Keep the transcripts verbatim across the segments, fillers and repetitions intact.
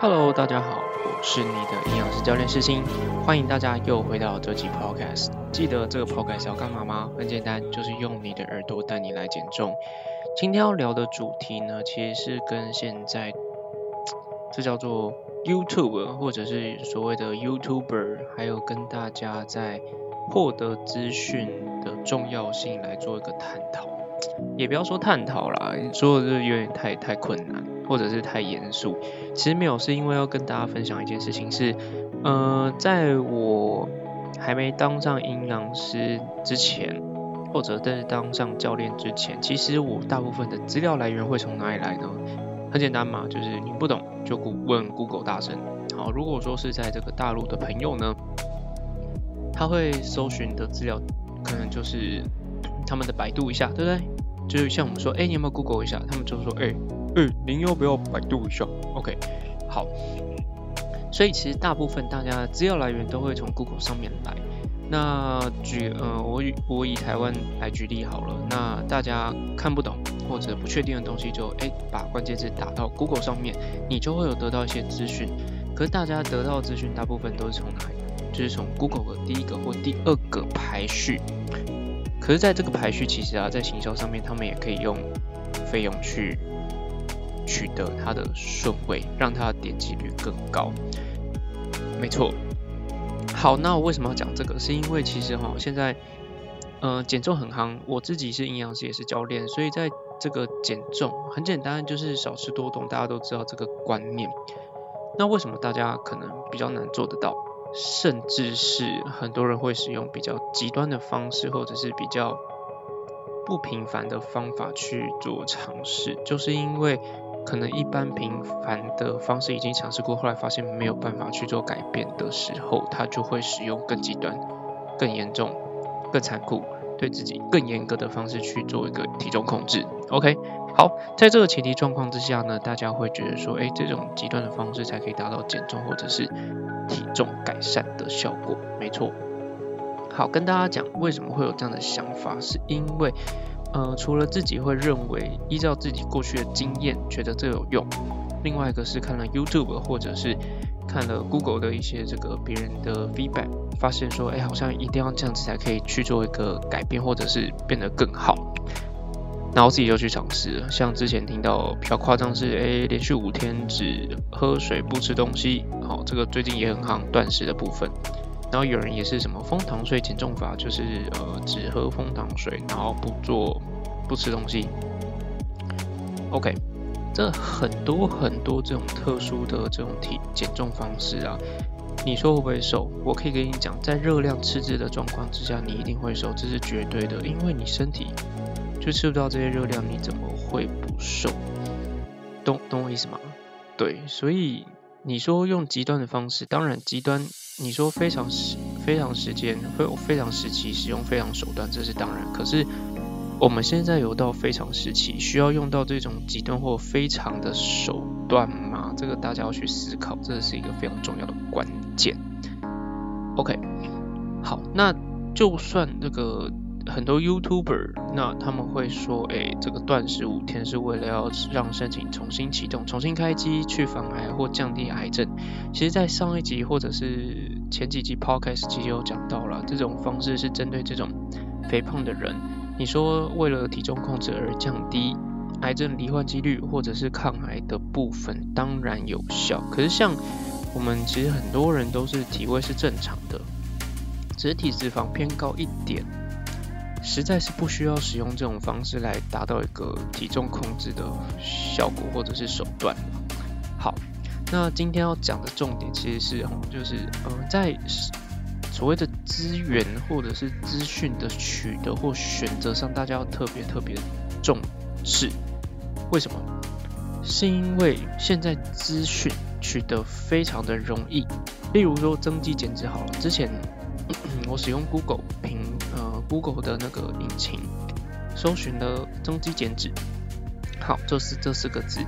Hello， 大家好，我是你的营养师教练世新，欢迎大家又回到这集 Podcast。记得这个 Podcast 要干嘛吗？很简单，就是用你的耳朵带你来减重。今天要聊的主题呢，其实是跟现在这叫做 YouTube 或者是所谓的 YouTuber， 还有跟大家在获得资讯的重要性来做一个探讨。也不要说探讨啦，说的是有点太太困难，或者是太严肃。其实没有，是因为要跟大家分享一件事情是，呃，在我还没当上营养师之前，或者在当上教练之前，其实我大部分的资料来源会从哪里来呢？很简单嘛，就是你不懂就问 Google 大神。好，如果说是在这个大陆的朋友呢，他会搜寻的资料可能就是他们的百度一下，对不对？就是像我们说，哎、欸，你有没有 Google 一下？他们就说，哎、欸。嗯、欸，您要不要百度一下 ？OK， 好。所以其实大部分大家的资料来源都会从 Google 上面来。那举呃，我我以台湾来举例好了。那大家看不懂或者不确定的东西就，就、欸、哎把关键字打到 Google 上面，你就会有得到一些资讯。可是大家得到的资讯大部分都是从哪里？就是从 Google 的第一个或第二个排序。可是在这个排序，其实啊，在行销上面，他们也可以用费用去取得它的顺位，让它的点击率更高。没错。好，那我为什么要讲这个？是因为其实哈，现在呃减重很夯，我自己是营养师也是教练，所以在这个减重很简单，就是少吃多动，大家都知道这个观念。那为什么大家可能比较难做得到？甚至是很多人会使用比较极端的方式，或者是比较不平凡的方法去做尝试，就是因为可能一般平凡的方式已经尝试过，后来发现没有办法去做改变的时候，他就会使用更极端、更严重、更残酷，对自己更严格的方式去做一个体重控制。OK， 好，在这个前提状况之下呢，大家会觉得说，哎，这种极端的方式才可以达到减重或者是体重改善的效果，没错。好，跟大家讲为什么会有这样的想法，是因为呃，除了自己会认为依照自己过去的经验觉得这有用，另外一个是看了 YouTube 或者是看了 Google 的一些这个别人的 feedback， 发现说，哎、欸，好像一定要这样子才可以去做一个改变，或者是变得更好。然后自己就去尝试了，像之前听到比较夸张是，哎、欸，连续五天只喝水不吃东西，好、哦，这个最近也很夯断食的部分。然后有人也是什么枫糖水减重法，就是呃只喝枫糖水，然后不做不吃东西。OK， 这很多很多这种特殊的这种体减重方式啊，你说会不会瘦？我可以跟你讲，在热量赤字的状况之下，你一定会瘦，这是绝对的，因为你身体就吃不到这些热量，你怎么会不瘦？懂懂我意思吗？对，所以你说用极端的方式，当然极端。你说非常时非常时间会有非常时期使用非常手段，这是当然。可是我们现在有到非常时期需要用到这种极端或非常的手段吗？这个大家要去思考，这是一个非常重要的关键。OK， 好，那就算那个很多 YouTuber， 那他们会说，哎，这个断食五天是为了要让身体重新启动、重新开机，去防癌或降低癌症。其实，在上一集或者是前几集 Podcast 其实有讲到了，这种方式是针对这种肥胖的人。你说为了体重控制而降低癌症罹患几率，或者是抗癌的部分，当然有效。可是，像我们其实很多人都是体位是正常的，只是体脂肪偏高一点。实在是不需要使用这种方式来达到一个体重控制的效果或者是手段。好，那今天要讲的重点其实是，就是呃，在所谓的资源或者是资讯的取得或选择上，大家要特别特别重视。为什么？是因为现在资讯取得非常的容易，例如说增肌减脂好了，之前咳咳我使用 Google 评。Google 的那个引擎搜寻了增肌减脂，好，这是这四个字，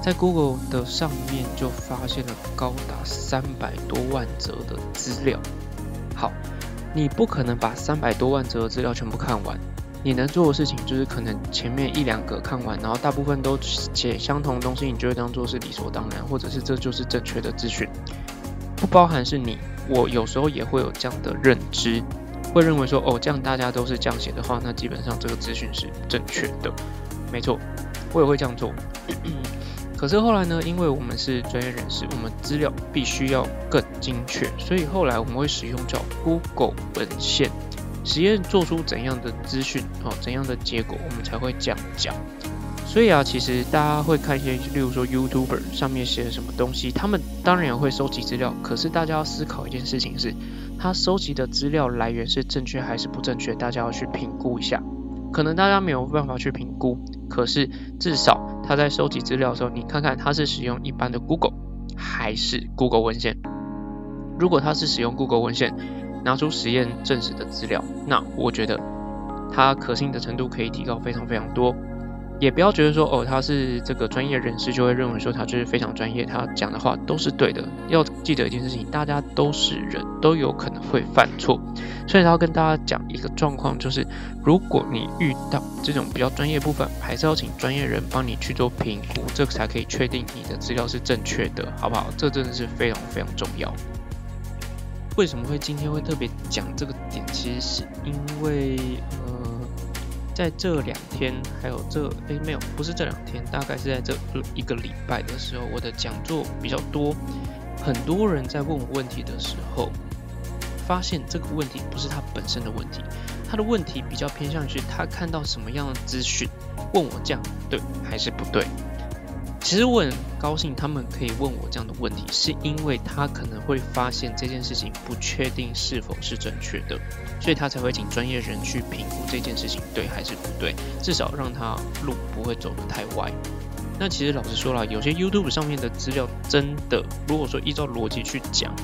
在 Google 的上面就发现了高达三百多万则的资料。好，你不可能把三百多万则的资料全部看完，你能做的事情就是可能前面一两个看完，然后大部分都写相同的东西，你就会当做是理所当然，或者是这就是正确的资讯，不包含是你。我有时候也会有这样的认知，会认为说哦，这样大家都是这样写的话，那基本上这个资讯是正确的，没错，我也会这样做。可是后来呢，因为我们是专业人士，我们资料必须要更精确，所以后来我们会使用叫 Google 文献，实验做出怎样的资讯、哦、怎样的结果，我们才会这样讲。所以啊，其实大家会看一些，例如说 YouTuber 上面写什么东西，他们当然也会收集资料，可是大家要思考一件事情是，他收集的资料来源是正确还是不正确，大家要去评估一下。可能大家没有办法去评估，可是至少他在收集资料的时候，你看看他是使用一般的 Google 还是 Google 文献。如果他是使用 Google 文献拿出实验证实的资料，那我觉得他可信的程度可以提高非常非常多。也不要觉得说哦，他是这个专业人士就会认为说他就是非常专业，他讲的话都是对的。要记得一件事情，大家都是人，都有可能会犯错，所以他要跟大家讲一个状况，就是如果你遇到这种比较专业部分，还是要请专业人帮你去做评估，这才可以确定你的资料是正确的，好不好？这真的是非常非常重要。为什么会今天会特别讲这个点？其实是因为呃。在这两天，还有这诶没有，不是这两天，大概是在这一个礼拜的时候，我的讲座比较多，很多人在问我问题的时候，发现这个问题不是他本身的问题，他的问题比较偏向于他看到什么样的资讯，问我这样对还是不对。其实我很高兴他们可以问我这样的问题，是因为他可能会发现这件事情不确定是否是正确的，所以他才会请专业人去评估这件事情对还是不对，至少让他路不会走得太歪。那其实老实说啦，有些 YouTube 上面的资料真的，如果说依照逻辑去讲，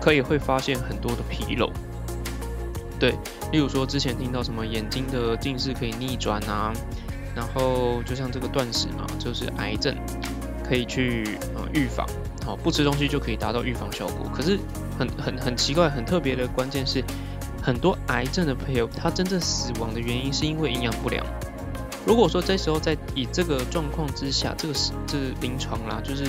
可以会发现很多的纰漏。对，例如说之前听到什么眼睛的近视可以逆转啊，然后就像这个断食嘛，就是癌症可以去、呃、预防，好，不吃东西就可以达到预防效果。可是很很很奇怪、很特别的关键是，很多癌症的朋友他真正死亡的原因是因为营养不良。如果说这时候在以这个状况之下，这个这个、临床啦，就是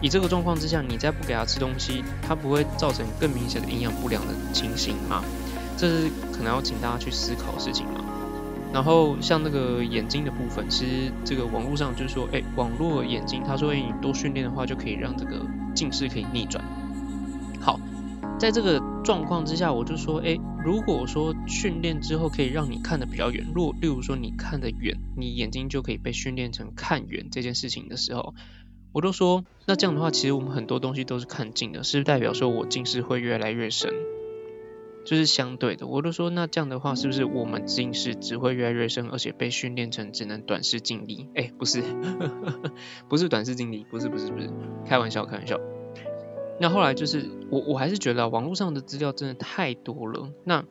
以这个状况之下，你再不给他吃东西，他不会造成更明显的营养不良的情形嘛？这是可能要请大家去思考的事情嘛。然后像那个眼睛的部分，其实这个网络上就是说，哎，网络眼睛，他说你多训练的话，就可以让这个近视可以逆转。好，在这个状况之下，我就说，哎，如果说训练之后可以让你看得比较远，如果例如说你看得远，你眼睛就可以被训练成看远这件事情的时候，我都说，那这样的话，其实我们很多东西都是看近的，是代表说我近视会越来越深。就是相对的，我都说那这样的话，是不是我们近视只会越来越深，而且被训练成只能短视近利？哎、欸，不是，不是短视近利，不是不是不是，开玩笑开玩笑。那后来就是我我还是觉得、啊、网络上的资料真的太多了，那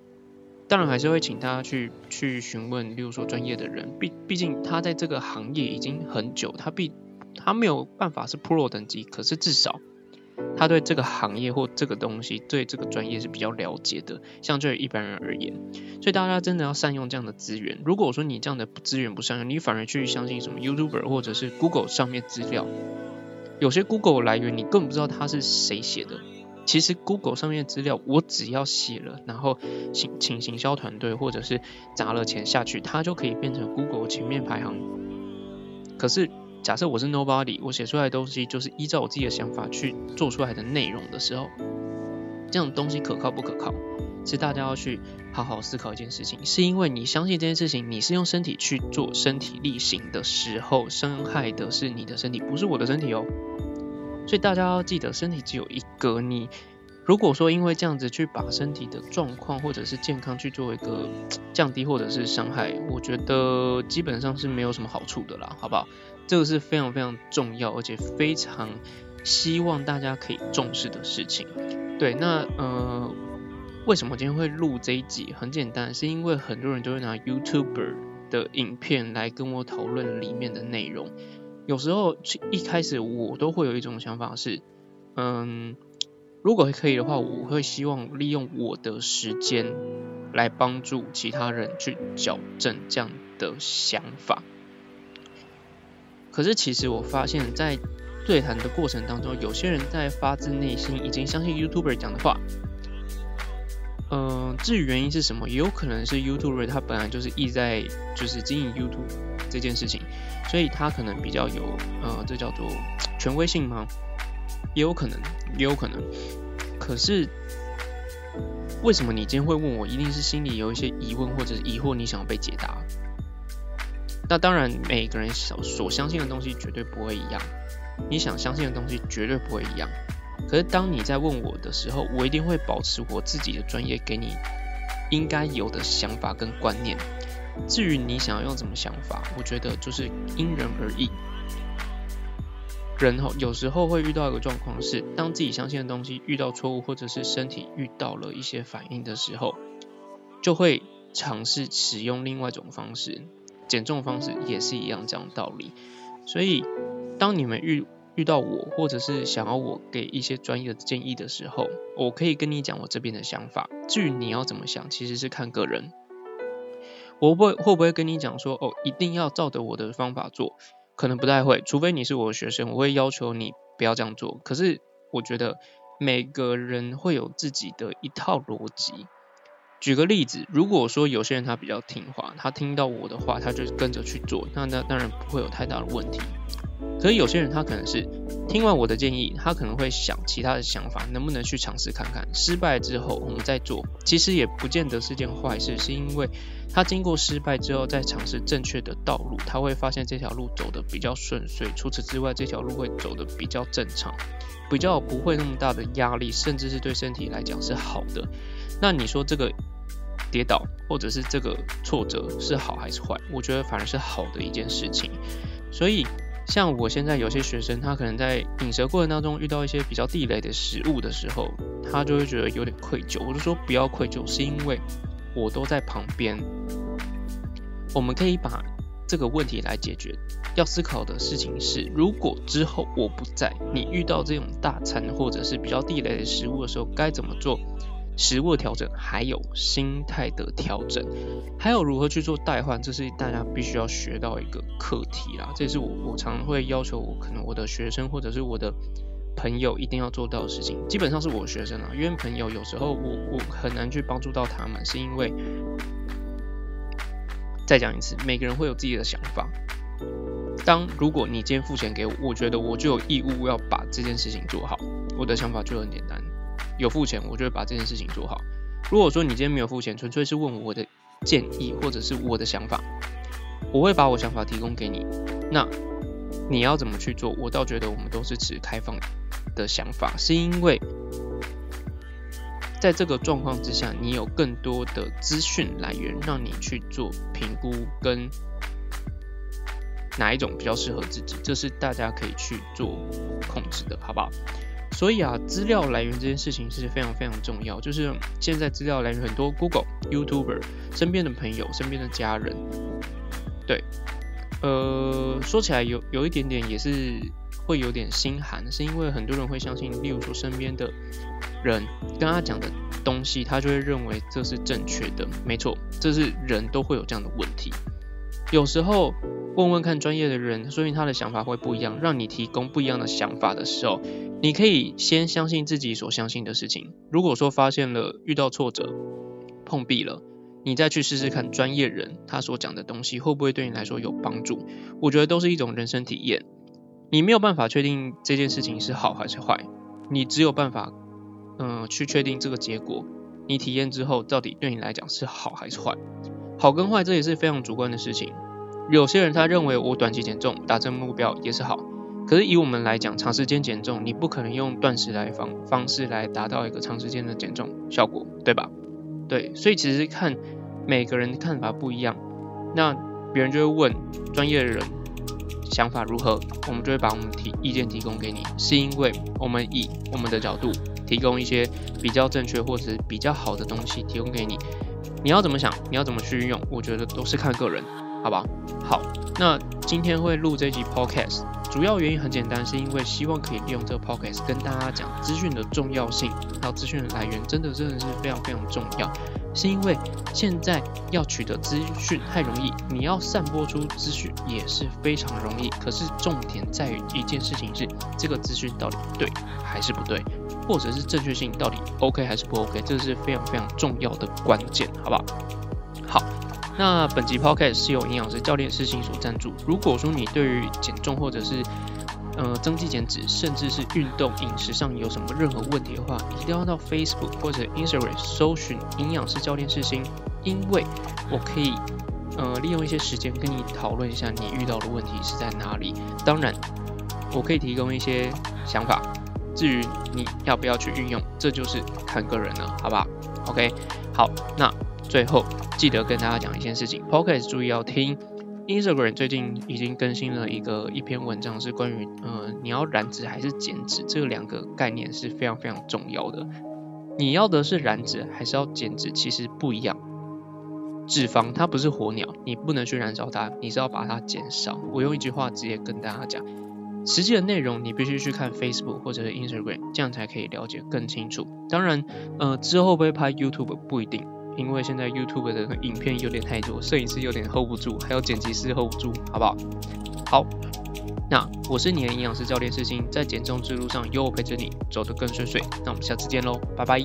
当然还是会请他去去询问，例如说专业的人，毕毕竟他在这个行业已经很久，他必他没有办法是 Pro 等级，可是至少。他对这个行业或这个东西，对这个专业是比较了解的，相对于一般人而言，所以大家真的要善用这样的资源。如果说你这样的资源不善用，你反而去相信什么 YouTuber 或者是 Google 上面资料，有些 Google 来源你根本不知道他是谁写的。其实 Google 上面的资料，我只要写了，然后请请行销团队或者是砸了钱下去，它就可以变成 Google 前面排行。可是。假设我是 nobody， 我写出来的东西就是依照我自己的想法去做出来的内容的时候，这样的东西可靠不可靠，是大家要去好好思考一件事情。是因为你相信这件事情，你是用身体去做身体力行的时候，伤害的是你的身体，不是我的身体哦。所以大家要记得，身体只有一个，你如果说因为这样子去把身体的状况或者是健康去做一个降低或者是伤害，我觉得基本上是没有什么好处的啦，好不好？这个是非常非常重要，而且非常希望大家可以重视的事情。对，那呃，为什么今天会录这一集？很简单，是因为很多人都会拿 YouTuber 的影片来跟我讨论里面的内容。有时候一开始我都会有一种想法是，嗯，如果可以的话，我会希望利用我的时间来帮助其他人去矫正这样的想法。可是其实我发现在对谈的过程当中，有些人在发自内心已经相信 YouTuber 讲的话。呃，至于原因是什么，也有可能是 YouTuber 他本来就是意在就是经营 YouTube 这件事情，所以他可能比较有呃，这叫做权威性吗？也有可能，也有可能。可是为什么你今天会问我？一定是心里有一些疑问或者是疑惑，你想要被解答。那当然，每个人所相信的东西绝对不会一样，你想相信的东西绝对不会一样。可是当你在问我的时候，我一定会保持我自己的专业给你应该有的想法跟观念。至于你想要用什么想法，我觉得就是因人而异。人有时候会遇到一个状况是，当自己相信的东西遇到错误，或者是身体遇到了一些反应的时候，就会尝试使用另外一种方式，减重方式也是一样这样的道理。所以当你们遇遇到我，或者是想要我给一些专业的建议的时候，我可以跟你讲我这边的想法。至于你要怎么想，其实是看个人。我会会不会跟你讲说，哦，一定要照着我的方法做？可能不太会，除非你是我的学生，我会要求你不要这样做。可是我觉得每个人会有自己的一套逻辑。举个例子，如果说有些人他比较听话，他听到我的话，他就跟着去做，那那当然不会有太大的问题。可是有些人他可能是听完我的建议，他可能会想其他的想法，能不能去尝试看看，失败之后我们再做，其实也不见得是件坏事，是因为他经过失败之后再尝试正确的道路，他会发现这条路走得比较顺遂，除此之外这条路会走得比较正常，比较不会那么大的压力，甚至是对身体来讲是好的。那你说这个跌倒或者是这个挫折是好还是坏？我觉得反而是好的一件事情。所以像我现在有些学生，他可能在饮食过程当中遇到一些比较地雷的食物的时候，他就会觉得有点愧疚。我就说不要愧疚，是因为我都在旁边，我们可以把这个问题来解决。要思考的事情是，如果之后我不在，你遇到这种大餐或者是比较地雷的食物的时候该怎么做？食物的调整，还有心态的调整，还有如何去做代换，这是大家必须要学到一个课题啦。这也是我我常会要求我可能我的学生或者是我的朋友一定要做到的事情。基本上是我的学生啦，因为朋友有时候我我很难去帮助到他们，是因为再讲一次，每个人会有自己的想法。当如果你今天付钱给我，我觉得我就有义务要把这件事情做好。我的想法就很简单。有付钱，我就会把这件事情做好。如果说你今天没有付钱，纯粹是问我的建议或者是我的想法，我会把我想法提供给你。那你要怎么去做？我倒觉得我们都是持开放的想法，是因为在这个状况之下，你有更多的资讯来源，让你去做评估跟哪一种比较适合自己，这是大家可以去做控制的，好不好？所以啊，资料来源这件事情是非常非常重要。就是现在资料来源很多 ，Google、YouTuber、身边的朋友、身边的家人，对，呃，说起来有有一点点也是会有点心寒，是因为很多人会相信，例如说身边的人跟他讲的东西，他就会认为这是正确的。没错，这是人都会有这样的问题。有时候问问看专业的人，所以他的想法会不一样，让你提供不一样的想法的时候，你可以先相信自己所相信的事情。如果说发现了遇到挫折碰壁了，你再去试试看专业人他所讲的东西会不会对你来说有帮助。我觉得都是一种人生体验，你没有办法确定这件事情是好还是坏，你只有办法、呃、去确定这个结果，你体验之后到底对你来讲是好还是坏。好跟坏这也是非常主观的事情，有些人他认为我短期减重达成目标也是好，可是以我们来讲，长时间减重，你不可能用断食来方方式来达到一个长时间的减重效果，对吧？对，所以其实看每个人的看法不一样，那别人就会问专业的人想法如何，我们就会把我们提意见提供给你，是因为我们以我们的角度提供一些比较正确或者是比较好的东西提供给你。你要怎么想，你要怎么去运用，我觉得都是看个人，好吧？好，那今天会录这集 podcast。主要原因很简单，是因为希望可以利用这个 podcast 跟大家讲资讯的重要性，还有资讯的来源真的真的是非常非常重要。是因为现在要取得资讯太容易，你要散播出资讯也是非常容易。可是重点在于一件事情是，这个资讯到底对还是不对，或者是正确性到底 OK 还是不 OK， 这是非常非常重要的关键，好不好？好，那本集 Podcast 是由营养师教练世新所赞助。如果说你对于减重或者是呃，增肌减脂，甚至是运动饮食上有什么任何问题的话，一定要到 Facebook 或者 Instagram 搜寻营养师教练世新，因为我可以呃利用一些时间跟你讨论一下你遇到的问题是在哪里。当然，我可以提供一些想法，至于你要不要去运用，这就是看个人了，好不好 ？OK， 好，那最后记得跟大家讲一件事情 ，Podcast 注意要听。Instagram 最近已经更新了一个一篇文章，是关于呃你要燃脂还是减脂，这两个概念是非常非常重要的。你要的是燃脂还是要减脂，其实不一样。脂肪它不是火鸟，你不能去燃烧它，你是要把它减少。我用一句话直接跟大家讲，实际的内容你必须去看 Facebook 或者是 Instagram， 这样才可以了解更清楚。当然，呃之后会不会拍 YouTube 不一定。因为现在 YouTube 的影片有点太多，摄影师有点 hold 不住，还有剪辑师 hold 不住，好不好？好，那我是你的营养师教练世新，在减重之路上有我陪着你，走得更顺遂。那我们下次见喽，拜拜。